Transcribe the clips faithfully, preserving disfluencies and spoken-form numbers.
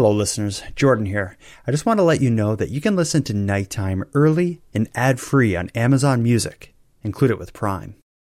Hello listeners, Jordan here. I just want to let you know that you can listen to Nighttime early and ad-free on Amazon Music. Include it with Prime.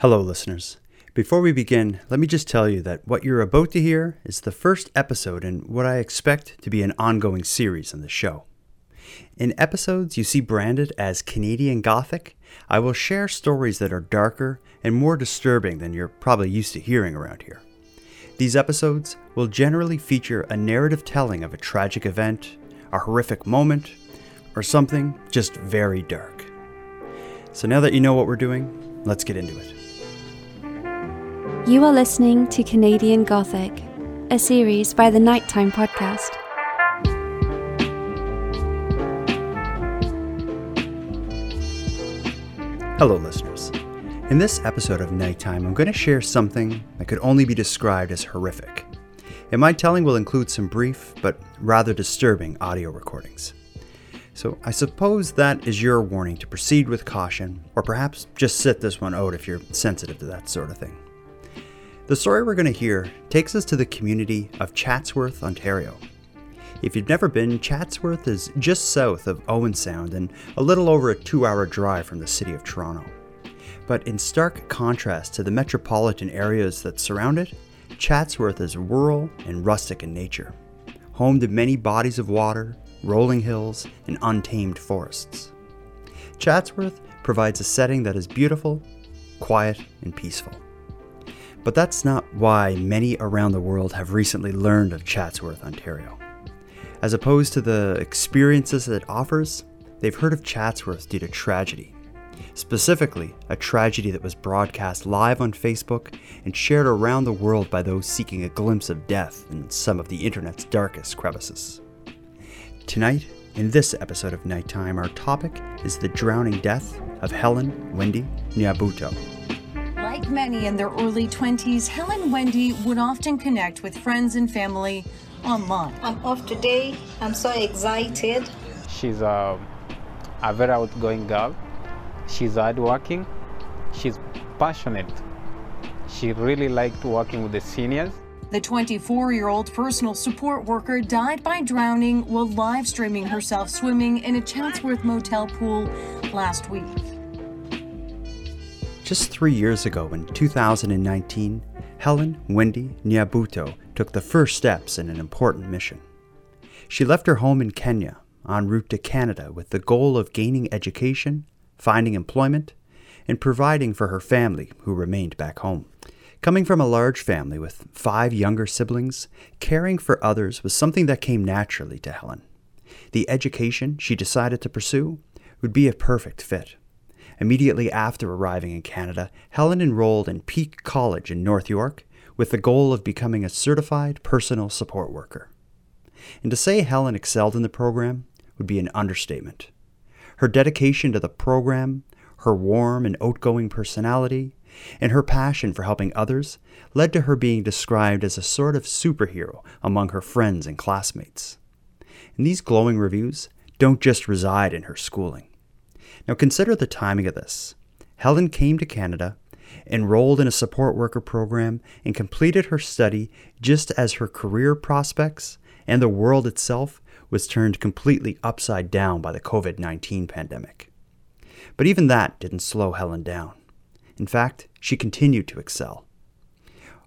Hello, listeners. Before we begin, let me just tell you that what you're about to hear is the first episode in what I expect to be an ongoing series on the show. In episodes you see branded as Canadian Gothic, I will share stories that are darker and more disturbing than you're probably used to hearing around here. These episodes will generally feature a narrative telling of a tragic event, a horrific moment, or something just very dark. So now that you know what we're doing, let's get into it. You are listening to Canadian Gothic, a series by the Nighttime Podcast. Hello, listeners. In this episode of Nighttime, I'm going to share something that could only be described as horrific. And my telling will include some brief, but rather disturbing audio recordings. So I suppose that is your warning to proceed with caution, or perhaps just sit this one out if you're sensitive to that sort of thing. The story we're going to hear takes us to the community of Chatsworth, Ontario. If you've never been, Chatsworth is just south of Owen Sound and a little over a two-hour drive from the city of Toronto. But in stark contrast to the metropolitan areas that surround it, Chatsworth is rural and rustic in nature, home to many bodies of water, rolling hills, and untamed forests. Chatsworth provides a setting that is beautiful, quiet, and peaceful. But that's not why many around the world have recently learned of Chatsworth, Ontario. As opposed to the experiences it offers, they've heard of Chatsworth due to tragedy. Specifically, a tragedy that was broadcast live on Facebook and shared around the world by those seeking a glimpse of death in some of the internet's darkest crevices. Tonight, in this episode of Nighttime, our topic is the drowning death of Helen Wendy Nyabuto. Like many in their early twenties, Helen Wendy would often connect with friends and family online. I'm off today. I'm so excited. She's a, a very outgoing girl. She's hardworking. She's passionate. She really liked working with the seniors. The twenty-four-year-old personal support worker died by drowning while live streaming herself swimming in a Chatsworth motel pool last week. Just three years ago, in two thousand nineteen, Helen Wendy Nyabuto took the first steps in an important mission. She left her home in Kenya, en route to Canada, with the goal of gaining education, finding employment, and providing for her family, who remained back home. Coming from a large family with five younger siblings, caring for others was something that came naturally to Helen. The education she decided to pursue would be a perfect fit. Immediately after arriving in Canada, Helen enrolled in Peak College in North York with the goal of becoming a certified personal support worker. And to say Helen excelled in the program would be an understatement. Her dedication to the program, her warm and outgoing personality, and her passion for helping others led to her being described as a sort of superhero among her friends and classmates. And these glowing reviews don't just reside in her schooling. Now consider the timing of this. Helen came to Canada, enrolled in a support worker program, and completed her study just as her career prospects and the world itself was turned completely upside down by the covid nineteen pandemic. But even that didn't slow Helen down. In fact, she continued to excel.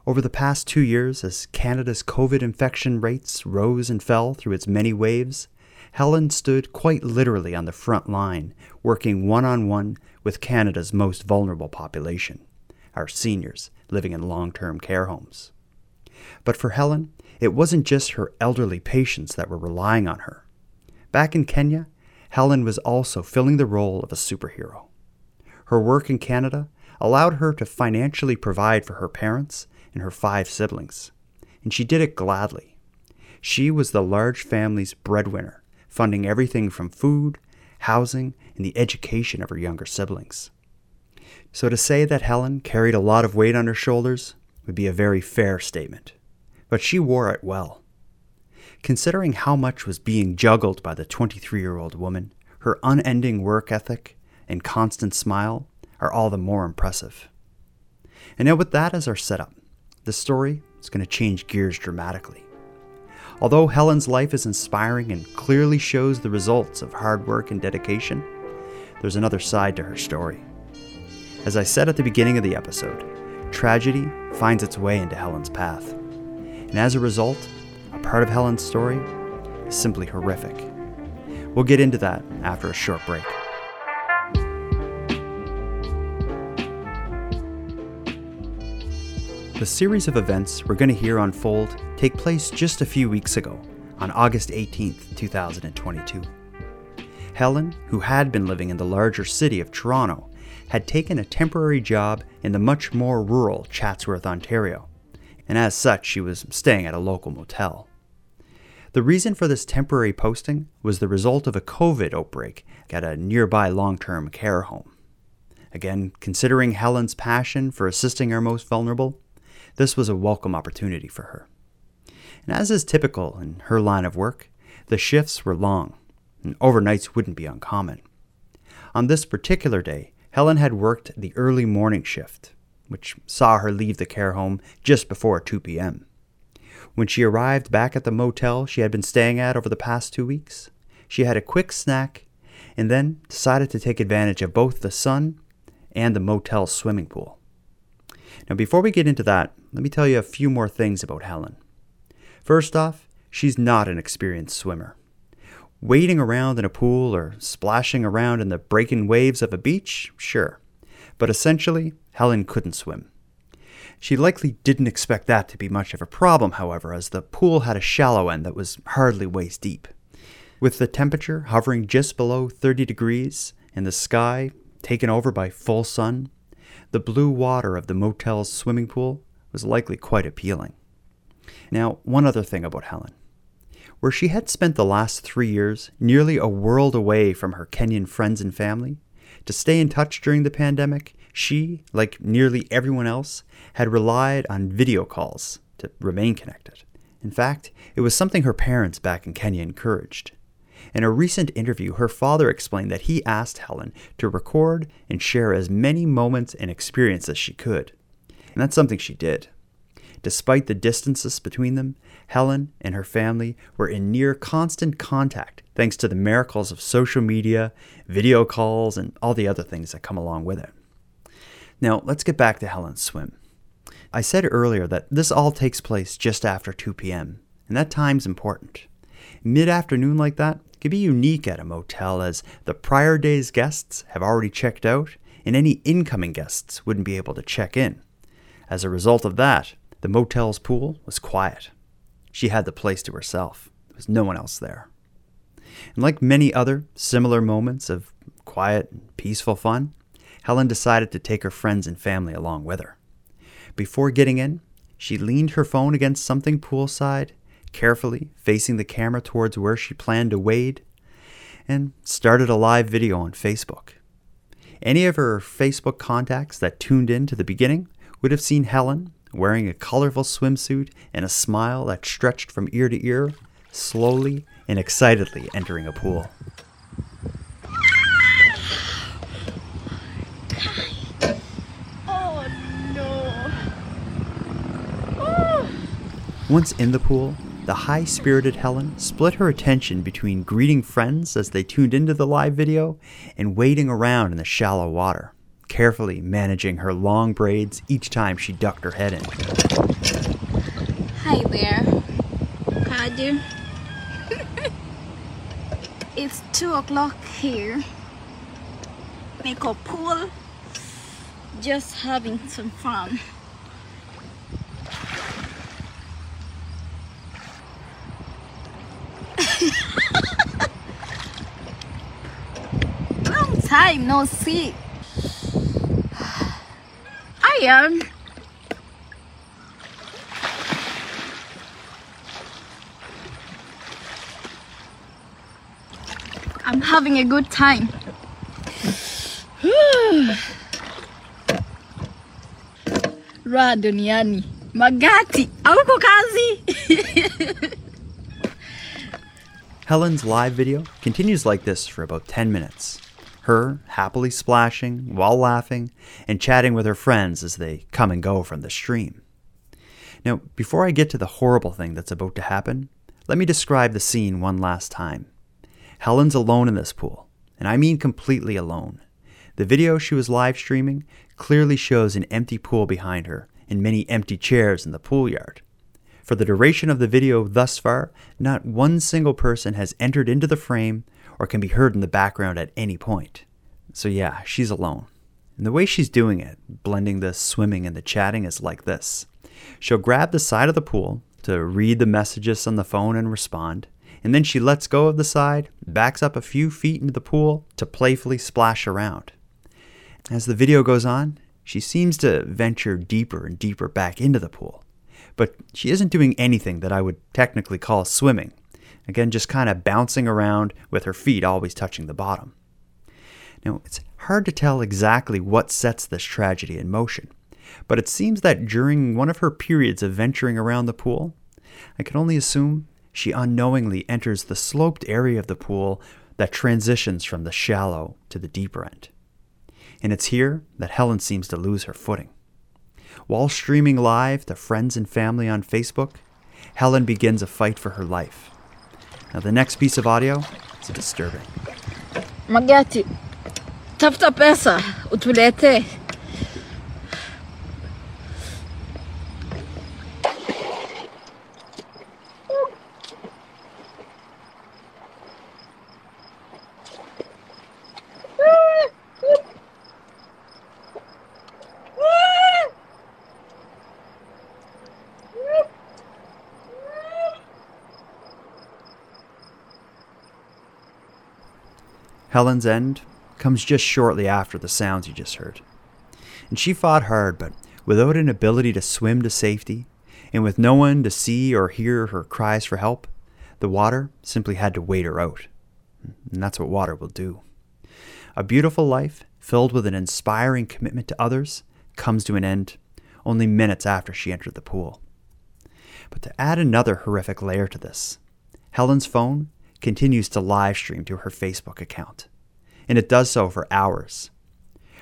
Over the past two years, as Canada's COVID infection rates rose and fell through its many waves, Helen stood quite literally on the front line, working one-on-one with Canada's most vulnerable population, our seniors living in long-term care homes. But for Helen, it wasn't just her elderly patients that were relying on her. Back in Kenya, Helen was also filling the role of a superhero. Her work in Canada allowed her to financially provide for her parents and her five siblings, and she did it gladly. She was the large family's breadwinner, funding everything from food, housing, and the education of her younger siblings. So to say that Helen carried a lot of weight on her shoulders would be a very fair statement, but she wore it well. Considering how much was being juggled by the twenty-three-year-old woman, her unending work ethic and constant smile are all the more impressive. And now with that as our setup, the story is going to change gears dramatically. Although Helen's life is inspiring and clearly shows the results of hard work and dedication, there's another side to her story. As I said at the beginning of the episode, tragedy finds its way into Helen's path. And as a result, a part of Helen's story is simply horrific. We'll get into that after a short break. The series of events we're going to hear unfold take place just a few weeks ago, on August eighteenth, two thousand twenty-two. Helen, who had been living in the larger city of Toronto, had taken a temporary job in the much more rural Chatsworth, Ontario, and as such she was staying at a local motel. The reason for this temporary posting was the result of a COVID outbreak at a nearby long-term care home. Again, considering Helen's passion for assisting our most vulnerable, this was a welcome opportunity for her. And as is typical in her line of work, the shifts were long, and overnights wouldn't be uncommon. On this particular day, Helen had worked the early morning shift, which saw her leave the care home just before two p.m. When she arrived back at the motel she had been staying at over the past two weeks, she had a quick snack and then decided to take advantage of both the sun and the motel's swimming pool. Now, before we get into that, let me tell you a few more things about Helen. First off, she's not an experienced swimmer. Wading around in a pool or splashing around in the breaking waves of a beach, sure. But essentially, Helen couldn't swim. She likely didn't expect that to be much of a problem, however, as the pool had a shallow end that was hardly waist deep. With the temperature hovering just below thirty degrees and the sky taken over by full sun, the blue water of the motel's swimming pool was likely quite appealing. Now, one other thing about Helen. Where she had spent the last three years nearly a world away from her Kenyan friends and family, to stay in touch during the pandemic, she, like nearly everyone else, had relied on video calls to remain connected. In fact, it was something her parents back in Kenya encouraged. In a recent interview, her father explained that he asked Helen to record and share as many moments and experiences as she could. And that's something she did. Despite the distances between them, Helen and her family were in near constant contact thanks to the miracles of social media, video calls, and all the other things that come along with it. Now, let's get back to Helen's swim. I said earlier that this all takes place just after two p.m., and that time's important. Mid-afternoon like that could be unique at a motel, as the prior day's guests have already checked out and any incoming guests wouldn't be able to check in. As a result of that, the motel's pool was quiet. She had the place to herself. There was no one else there. And like many other similar moments of quiet and peaceful fun, Helen decided to take her friends and family along with her. Before getting in, she leaned her phone against something poolside, carefully facing the camera towards where she planned to wade, and started a live video on Facebook. Any of her Facebook contacts that tuned in to the beginning would have seen Helen, wearing a colorful swimsuit and a smile that stretched from ear to ear, slowly and excitedly entering a pool. Oh no! Oh. Once in the pool, the high-spirited Helen split her attention between greeting friends as they tuned into the live video and wading around in the shallow water, carefully managing her long braids each time she ducked her head in. Hi there. How do you? It's two o'clock here. Make a pool. Just having some fun. Long time no see. I am. I'm having a good time. Raha duniani. Magati, auko kazi. Helen's live video continues like this for about ten minutes. Her happily splashing while laughing and chatting with her friends as they come and go from the stream. Now, before I get to the horrible thing that's about to happen, let me describe the scene one last time. Helen's alone in this pool, and I mean completely alone. The video she was live streaming clearly shows an empty pool behind her and many empty chairs in the pool yard. For the duration of the video thus far, not one single person has entered into the frame or can be heard in the background at any point. So yeah, she's alone. And the way she's doing it, blending the swimming and the chatting, is like this. She'll grab the side of the pool to read the messages on the phone and respond, and then she lets go of the side, backs up a few feet into the pool to playfully splash around. As the video goes on, she seems to venture deeper and deeper back into the pool. But she isn't doing anything that I would technically call swimming. Again, just kind of bouncing around with her feet always touching the bottom. Now, it's hard to tell exactly what sets this tragedy in motion, but it seems that during one of her periods of venturing around the pool, I can only assume she unknowingly enters the sloped area of the pool that transitions from the shallow to the deeper end. And it's here that Helen seems to lose her footing. While streaming live to friends and family on Facebook, Helen begins a fight for her life. Now the next piece of audio is disturbing. Magati, tafuta pesa, utulete. Helen's end comes just shortly after the sounds you just heard. And she fought hard, but without an ability to swim to safety, and with no one to see or hear her cries for help, the water simply had to wait her out. And that's what water will do. A beautiful life, filled with an inspiring commitment to others, comes to an end only minutes after she entered the pool. But to add another horrific layer to this, Helen's phone continues to live stream to her Facebook account, and it does so for hours.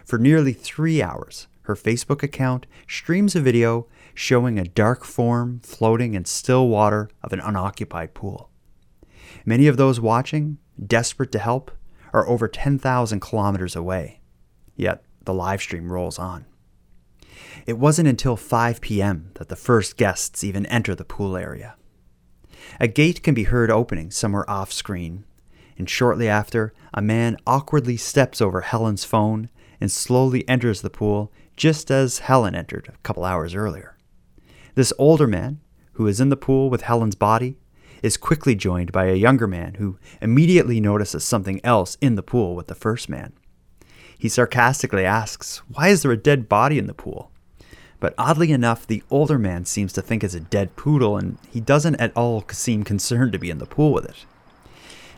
For nearly three hours, her Facebook account streams a video showing a dark form floating in still water of an unoccupied pool. Many of those watching, desperate to help, are over ten thousand kilometers away, yet the live stream rolls on. It wasn't until five p.m. that the first guests even enter the pool area. A gate can be heard opening somewhere off screen, and shortly after, a man awkwardly steps over Helen's phone and slowly enters the pool just as Helen entered a couple hours earlier. This older man, who is in the pool with Helen's body, is quickly joined by a younger man who immediately notices something else in the pool with the first man. He sarcastically asks, "Why is there a dead body in the pool?" But oddly enough, the older man seems to think it's a dead poodle, and he doesn't at all seem concerned to be in the pool with it.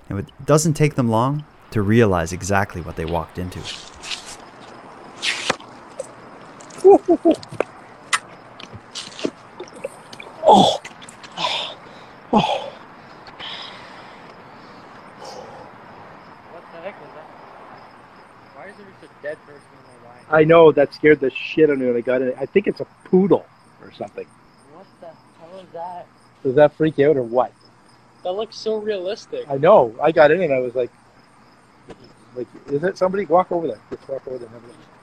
And it doesn't take them long to realize exactly what they walked into. Oh. Oh. Oh. What the heck was that? Why is there just a dead person? I know, that scared the shit out of me when I got in. I think it's a poodle or something. What the hell is that? Does that freak you out or what? That looks so realistic. I know. I got in and I was like, like, is it somebody? Walk over there. Just walk over there.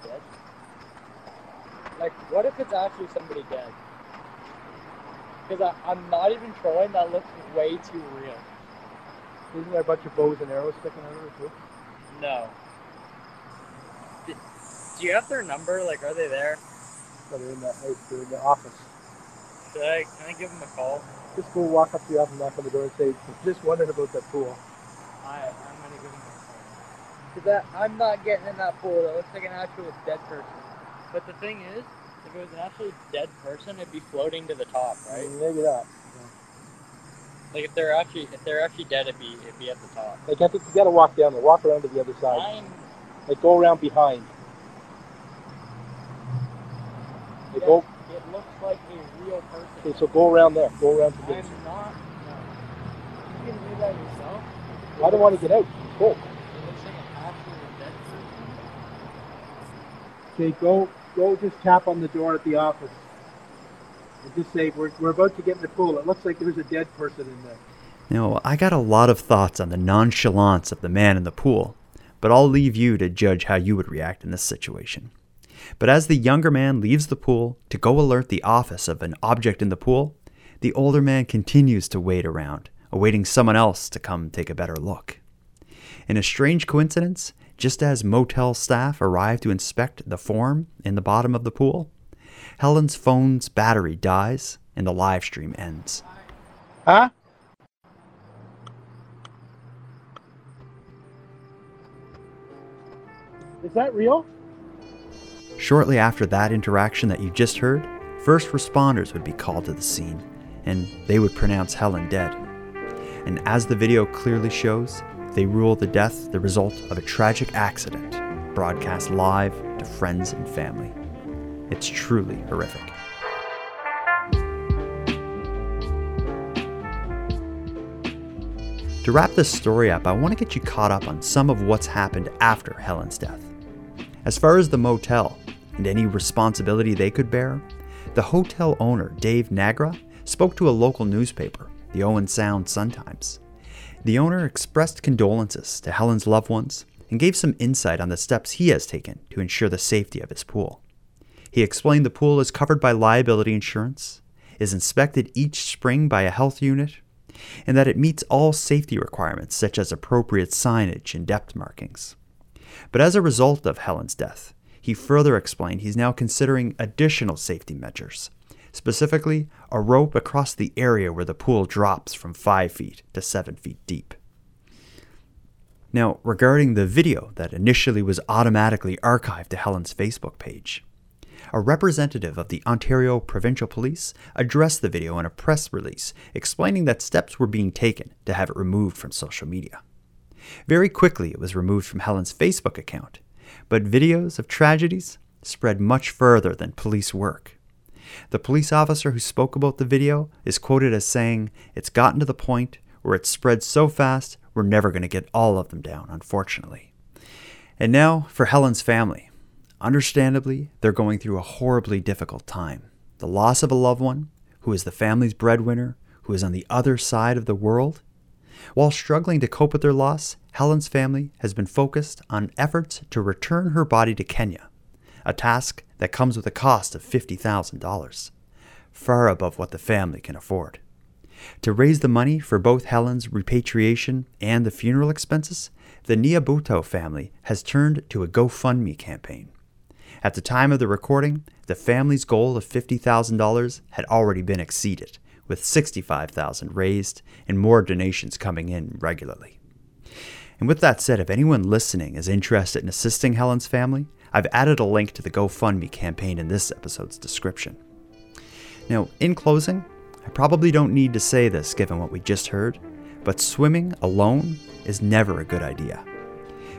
Dead? Like, what if it's actually somebody dead? Because I'm not even trolling. That looks way too real. Isn't there a bunch of bows and arrows sticking out of it too? No. Do you have their number? Like, are they there? They're in the house. They're in the office. Should I? Can I give them a call? Just go walk up to the office, knock on the door, and say, "Just wondering about that pool." I, I'm gonna give them a call. Cause that, I'm not getting in that pool. That looks like an actual dead person. But the thing is, if it was an actual dead person, it'd be floating to the top, right? Maybe not. Yeah. Like if they're actually if they're actually dead, it'd be it'd be at the top. Like I think you gotta walk down there, walk around to the other side. I'm... Like go around behind. Like, yeah, go... It looks like a real person. Okay, so go around there. Go around to the I'm not. No. You can do that yourself. I don't want to get out. It's cold. It looks like an actual dead person. Okay, go go just tap on the door at the office. And just say, we're, we're about to get in the pool. It looks like there's a dead person in there. Now, I got a lot of thoughts on the nonchalance of the man in the pool, but I'll leave you to judge how you would react in this situation. But as the younger man leaves the pool to go alert the office of an object in the pool, the older man continues to wait around, awaiting someone else to come take a better look. In a strange coincidence, just as motel staff arrive to inspect the form in the bottom of the pool, Helen's phone's battery dies and the live stream ends. Huh? Is that real? Shortly after that interaction that you just heard, first responders would be called to the scene, and they would pronounce Helen dead. And as the video clearly shows, they rule the death the result of a tragic accident, broadcast live to friends and family. It's truly horrific. To wrap this story up, I want to get you caught up on some of what's happened after Helen's death. As far as the motel and any responsibility they could bear, the hotel owner, Dave Nagra, spoke to a local newspaper, the Owen Sound Sun-Times. The owner expressed condolences to Helen's loved ones and gave some insight on the steps he has taken to ensure the safety of his pool. He explained the pool is covered by liability insurance, is inspected each spring by a health unit, and that it meets all safety requirements such as appropriate signage and depth markings. But as a result of Helen's death, he further explained he's now considering additional safety measures, specifically a rope across the area where the pool drops from five feet to seven feet deep. Now, regarding the video that initially was automatically archived to Helen's Facebook page, a representative of the Ontario Provincial Police addressed the video in a press release, explaining that steps were being taken to have it removed from social media. Very quickly, it was removed from Helen's Facebook account, but videos of tragedies spread much further than police work. The police officer who spoke about the video is quoted as saying, "It's gotten to the point where it's spread so fast, we're never going to get all of them down, unfortunately." And now for Helen's family. Understandably, they're going through a horribly difficult time. The loss of a loved one, who is the family's breadwinner, who is on the other side of the world. While struggling to cope with their loss, Helen's family has been focused on efforts to return her body to Kenya, a task that comes with a cost of fifty thousand dollars, far above what the family can afford. To raise the money for both Helen's repatriation and the funeral expenses, the Nyabuto family has turned to a GoFundMe campaign. At the time of the recording, the family's goal of fifty thousand dollars had already been exceeded, with sixty-five thousand dollars raised and more donations coming in regularly. And with that said, if anyone listening is interested in assisting Helen's family, I've added a link to the GoFundMe campaign in this episode's description. Now, in closing, I probably don't need to say this given what we just heard, but swimming alone is never a good idea.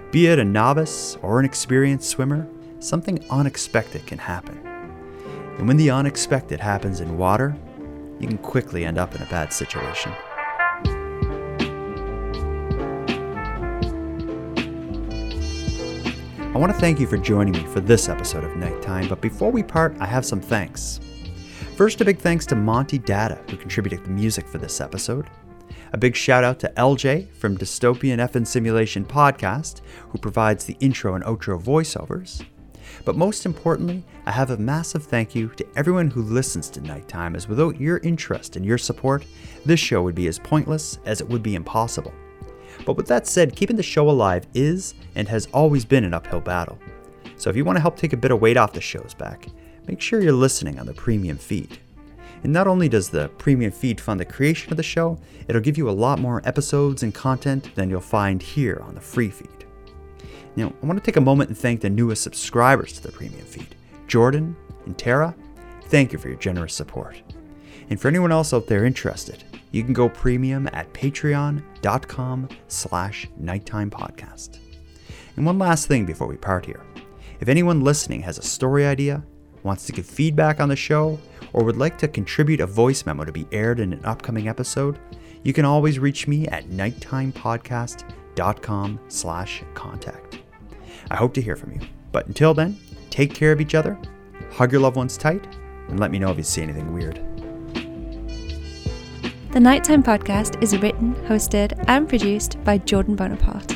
Be it a novice or an experienced swimmer, something unexpected can happen. And when the unexpected happens in water, you can quickly end up in a bad situation. I want to thank you for joining me for this episode of Nighttime, but before we part, I have some thanks. First, a big thanks to Monty Data, who contributed the music for this episode. A big shout out to L J from Dystopian F N Simulation Podcast, who provides the intro and outro voiceovers. But most importantly, I have a massive thank you to everyone who listens to Nighttime, as without your interest and your support, this show would be as pointless as it would be impossible. But with that said, keeping the show alive is and has always been an uphill battle. So if you want to help take a bit of weight off the show's back, make sure you're listening on the premium feed. And not only does the premium feed fund the creation of the show, it'll give you a lot more episodes and content than you'll find here on the free feed. Now, I want to take a moment and thank the newest subscribers to the premium feed, Jordan and Tara. Thank you for your generous support. And for anyone else out there interested, you can go premium at patreon.com slash nighttime podcast. And one last thing before we part here. If anyone listening has a story idea, wants to give feedback on the show, or would like to contribute a voice memo to be aired in an upcoming episode, you can always reach me at nighttimepodcast.com slash contact. I hope to hear from you. But until then, take care of each other, hug your loved ones tight, and let me know if you see anything weird. The Nighttime Podcast is written, hosted, and produced by Jordan Bonaparte.